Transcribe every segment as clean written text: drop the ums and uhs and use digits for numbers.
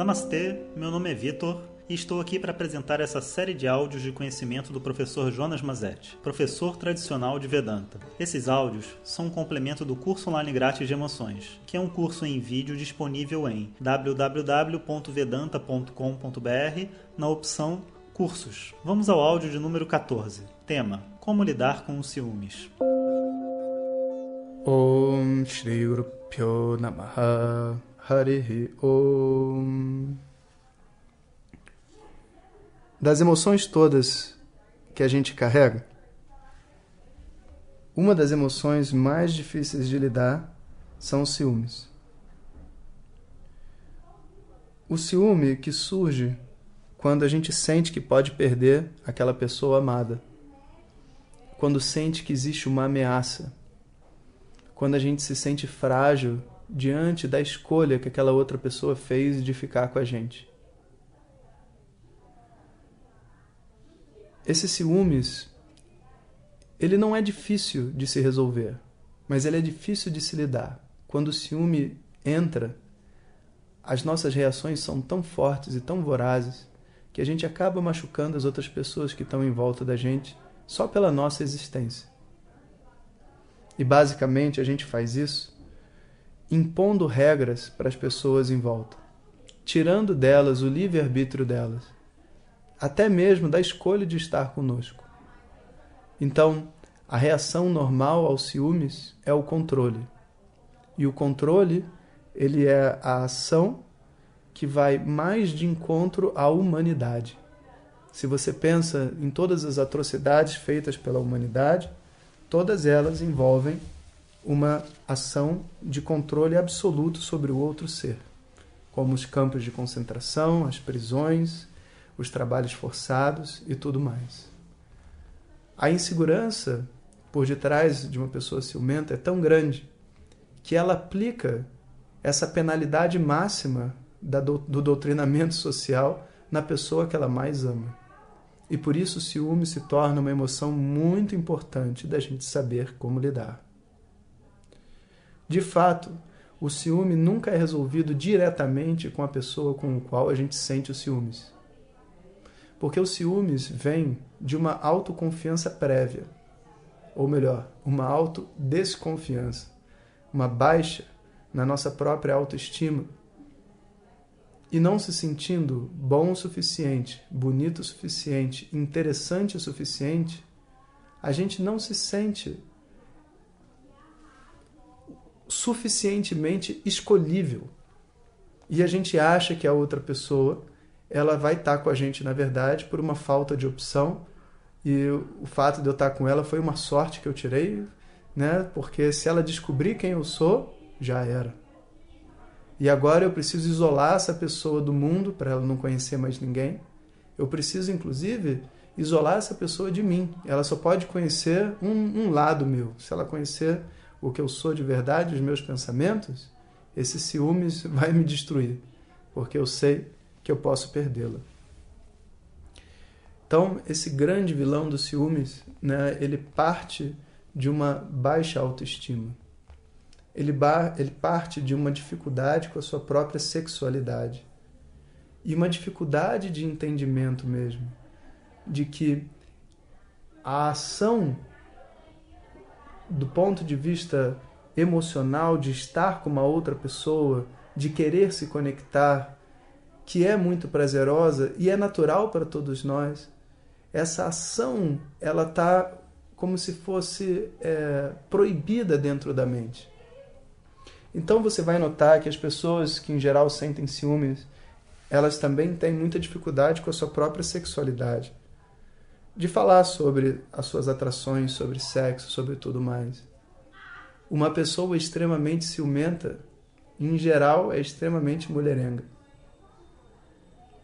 Namastê, meu nome é Vitor e estou aqui para apresentar essa série de áudios de conhecimento do professor Jonas Mazet, professor tradicional de Vedanta. Esses áudios são um complemento do curso online grátis de emoções, que é um curso em vídeo disponível em www.vedanta.com.br na opção Cursos. Vamos ao áudio de número 14. Tema: Como lidar com os ciúmes. Om Shri Gurupyo Namaha. Harihi Om. Das emoções todas que a gente carrega, uma das emoções mais difíceis de lidar são os ciúmes. O ciúme que surge quando a gente sente que pode perder aquela pessoa amada, quando sente que existe uma ameaça, quando a gente se sente frágil diante da escolha que aquela outra pessoa fez de ficar com a gente. Esses ciúmes, ele não é difícil de se resolver, mas ele é difícil de se lidar. Quando o ciúme entra, as nossas reações são tão fortes e tão vorazes que a gente acaba machucando as outras pessoas que estão em volta da gente só pela nossa existência. E basicamente a gente faz isso impondo regras para as pessoas em volta, tirando delas o livre-arbítrio delas, até mesmo da escolha de estar conosco. Então, a reação normal aos ciúmes é o controle. E o controle, ele é a ação que vai mais de encontro à humanidade. Se você pensa em todas as atrocidades feitas pela humanidade, todas elas envolvem uma ação de controle absoluto sobre o outro ser, como os campos de concentração, as prisões, os trabalhos forçados e tudo mais. A insegurança por detrás de uma pessoa ciumenta é tão grande que ela aplica essa penalidade máxima do doutrinamento social na pessoa que ela mais ama. E por isso o ciúme se torna uma emoção muito importante da gente saber como lidar. De fato, o ciúme nunca é resolvido diretamente com a pessoa com a qual a gente sente os ciúmes. Porque os ciúmes vêm de uma autoconfiança prévia, ou melhor, uma autodesconfiança, uma baixa na nossa própria autoestima. E não se sentindo bom o suficiente, bonito o suficiente, interessante o suficiente, a gente não se sente suficientemente escolhível. E a gente acha que a outra pessoa ela vai estar com a gente, na verdade, por uma falta de opção, e o fato de eu estar com ela foi uma sorte que eu tirei, né? Porque se ela descobrir quem eu sou, já era. E agora eu preciso isolar essa pessoa do mundo para ela não conhecer mais ninguém. Eu preciso, inclusive, isolar essa pessoa de mim. Ela só pode conhecer um lado meu. Se ela conhecer o que eu sou de verdade, os meus pensamentos, esse ciúmes vai me destruir, porque eu sei que eu posso perdê-la. Então, esse grande vilão do ciúmes, né, ele parte de uma baixa autoestima. Ele parte de uma dificuldade com a sua própria sexualidade. E uma dificuldade de entendimento mesmo, de que a ação do ponto de vista emocional, de estar com uma outra pessoa, de querer se conectar, que é muito prazerosa e é natural para todos nós, essa ação ela está como se fosse proibida dentro da mente. Então você vai notar que as pessoas que em geral sentem ciúmes, elas também têm muita dificuldade com a sua própria sexualidade, de falar sobre as suas atrações, sobre sexo, sobre tudo mais. Uma pessoa extremamente ciumenta, em geral, é extremamente mulherenga,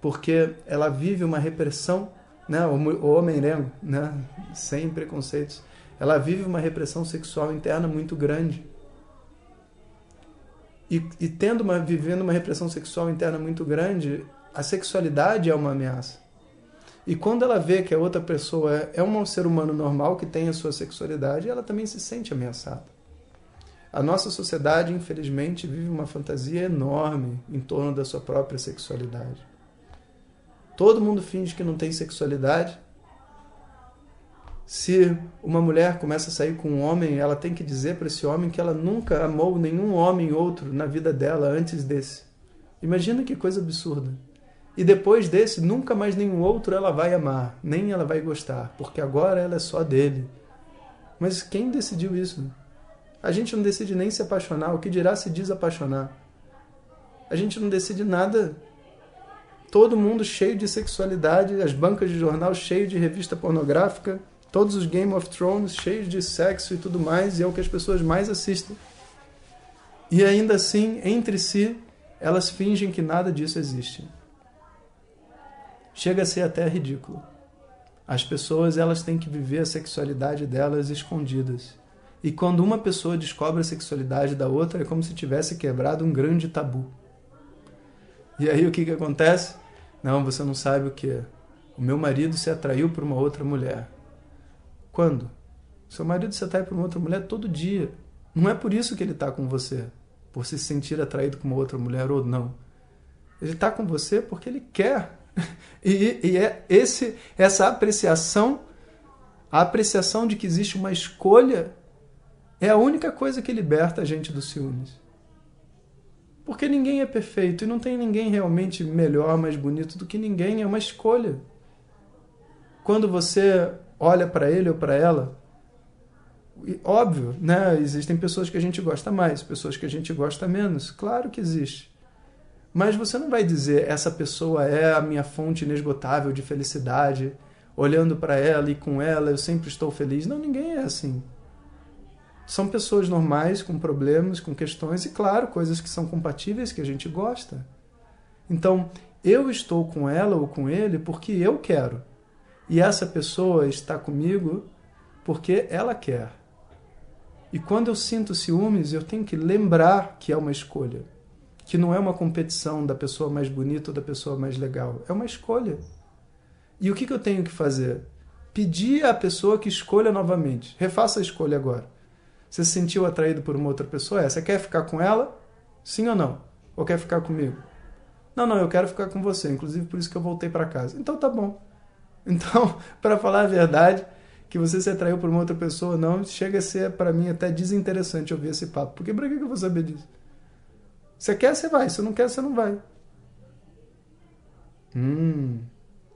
porque ela vive uma repressão, né? O homerengo, né? Sem preconceitos, ela vive uma repressão sexual interna muito grande. E vivendo uma repressão sexual interna muito grande, a sexualidade é uma ameaça. E quando ela vê que a outra pessoa é um ser humano normal que tem a sua sexualidade, ela também se sente ameaçada. A nossa sociedade, infelizmente, vive uma fantasia enorme em torno da sua própria sexualidade. Todo mundo finge que não tem sexualidade. Se uma mulher começa a sair com um homem, ela tem que dizer para esse homem que ela nunca amou nenhum homem outro na vida dela antes desse. Imagina que coisa absurda. E depois desse, nunca mais nenhum outro ela vai amar, nem ela vai gostar, porque agora ela é só dele. Mas quem decidiu isso? A gente não decide nem se apaixonar, o que dirá se desapaixonar? A gente não decide nada. Todo mundo cheio de sexualidade, as bancas de jornal cheias de revista pornográfica, todos os Game of Thrones cheios de sexo e tudo mais, e é o que as pessoas mais assistem. E ainda assim, entre si, elas fingem que nada disso existe. Chega a ser até ridículo. As pessoas, elas têm que viver a sexualidade delas escondidas. E quando uma pessoa descobre a sexualidade da outra, é como se tivesse quebrado um grande tabu. E aí o que acontece? Não, você não sabe o que. O meu marido se atraiu por uma outra mulher. Quando? Seu marido se atrai por uma outra mulher todo dia. Não é por isso que ele está com você, por se sentir atraído por uma outra mulher ou não. Ele está com você porque ele quer. E é essa apreciação, a apreciação de que existe uma escolha, é a única coisa que liberta a gente dos ciúmes. Porque ninguém é perfeito e não tem ninguém realmente melhor, mais bonito do que ninguém, é uma escolha. Quando você olha para ele ou para ela, óbvio, né? Existem pessoas que a gente gosta mais, pessoas que a gente gosta menos, claro que existe. Mas você não vai dizer, essa pessoa é a minha fonte inesgotável de felicidade, olhando para ela e com ela eu sempre estou feliz. Não, ninguém é assim. São pessoas normais, com problemas, com questões e, claro, coisas que são compatíveis, que a gente gosta. Então, eu estou com ela ou com ele porque eu quero. E essa pessoa está comigo porque ela quer. E quando eu sinto ciúmes, eu tenho que lembrar que é uma escolha. Que não é uma competição da pessoa mais bonita ou da pessoa mais legal. É uma escolha. E o que eu tenho que fazer? Pedir à pessoa que escolha novamente. Refaça a escolha agora. Você se sentiu atraído por uma outra pessoa? É, você quer ficar com ela? Sim ou não? Ou quer ficar comigo? Não, não, eu quero ficar com você. Inclusive, por isso que eu voltei para casa. Então, tá bom. Então, para falar a verdade, que você se atraiu por uma outra pessoa ou não, chega a ser, para mim, até desinteressante ouvir esse papo. Porque para que eu vou saber disso? Você quer, você vai. Se não quer, você não vai.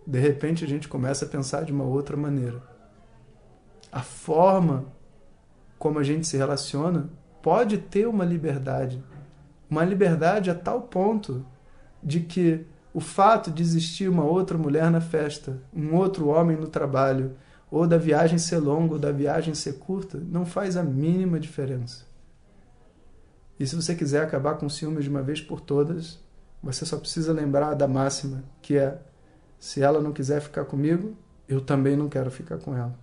De repente a gente começa a pensar de uma outra maneira. A forma como a gente se relaciona pode ter uma liberdade. Uma liberdade a tal ponto de que o fato de existir uma outra mulher na festa, um outro homem no trabalho, ou da viagem ser longa ou da viagem ser curta, não faz a mínima diferença. E se você quiser acabar com ciúmes de uma vez por todas, você só precisa lembrar da máxima, que é, se ela não quiser ficar comigo, eu também não quero ficar com ela.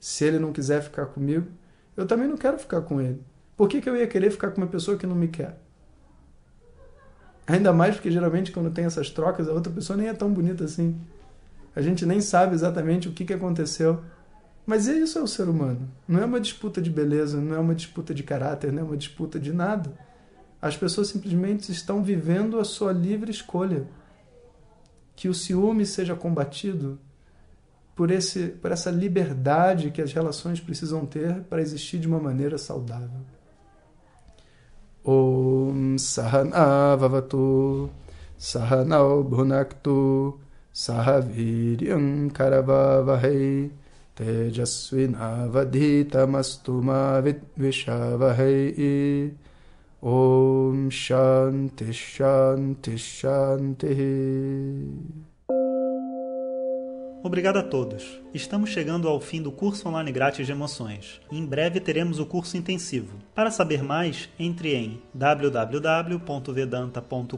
Se ele não quiser ficar comigo, eu também não quero ficar com ele. Por que eu ia querer ficar com uma pessoa que não me quer? Ainda mais porque geralmente quando tem essas trocas, a outra pessoa nem é tão bonita assim. A gente nem sabe exatamente o que aconteceu. Mas isso é o ser humano. Não é uma disputa de beleza, não é uma disputa de caráter, não é uma disputa de nada. As pessoas simplesmente estão vivendo a sua livre escolha. Que o ciúme seja combatido por essa liberdade que as relações precisam ter para existir de uma maneira saudável. Om sahana sahana bhunaktu sahaviryam karavavahai Tejasvinavadhitamastuma vidvishavahai. Om Shanti Shanti Shanti. Obrigado a todos. Estamos chegando ao fim do curso online grátis de emoções. Em breve teremos o curso intensivo. Para saber mais, entre em www.vedanta.com.br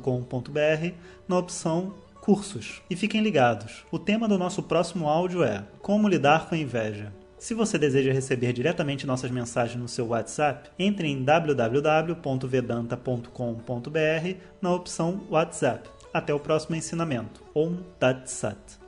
na opção Cursos. E fiquem ligados, o tema do nosso próximo áudio é Como lidar com a inveja. Se você deseja receber diretamente nossas mensagens no seu WhatsApp, entre em www.vedanta.com.br na opção WhatsApp. Até o próximo ensinamento. Om Tat Sat.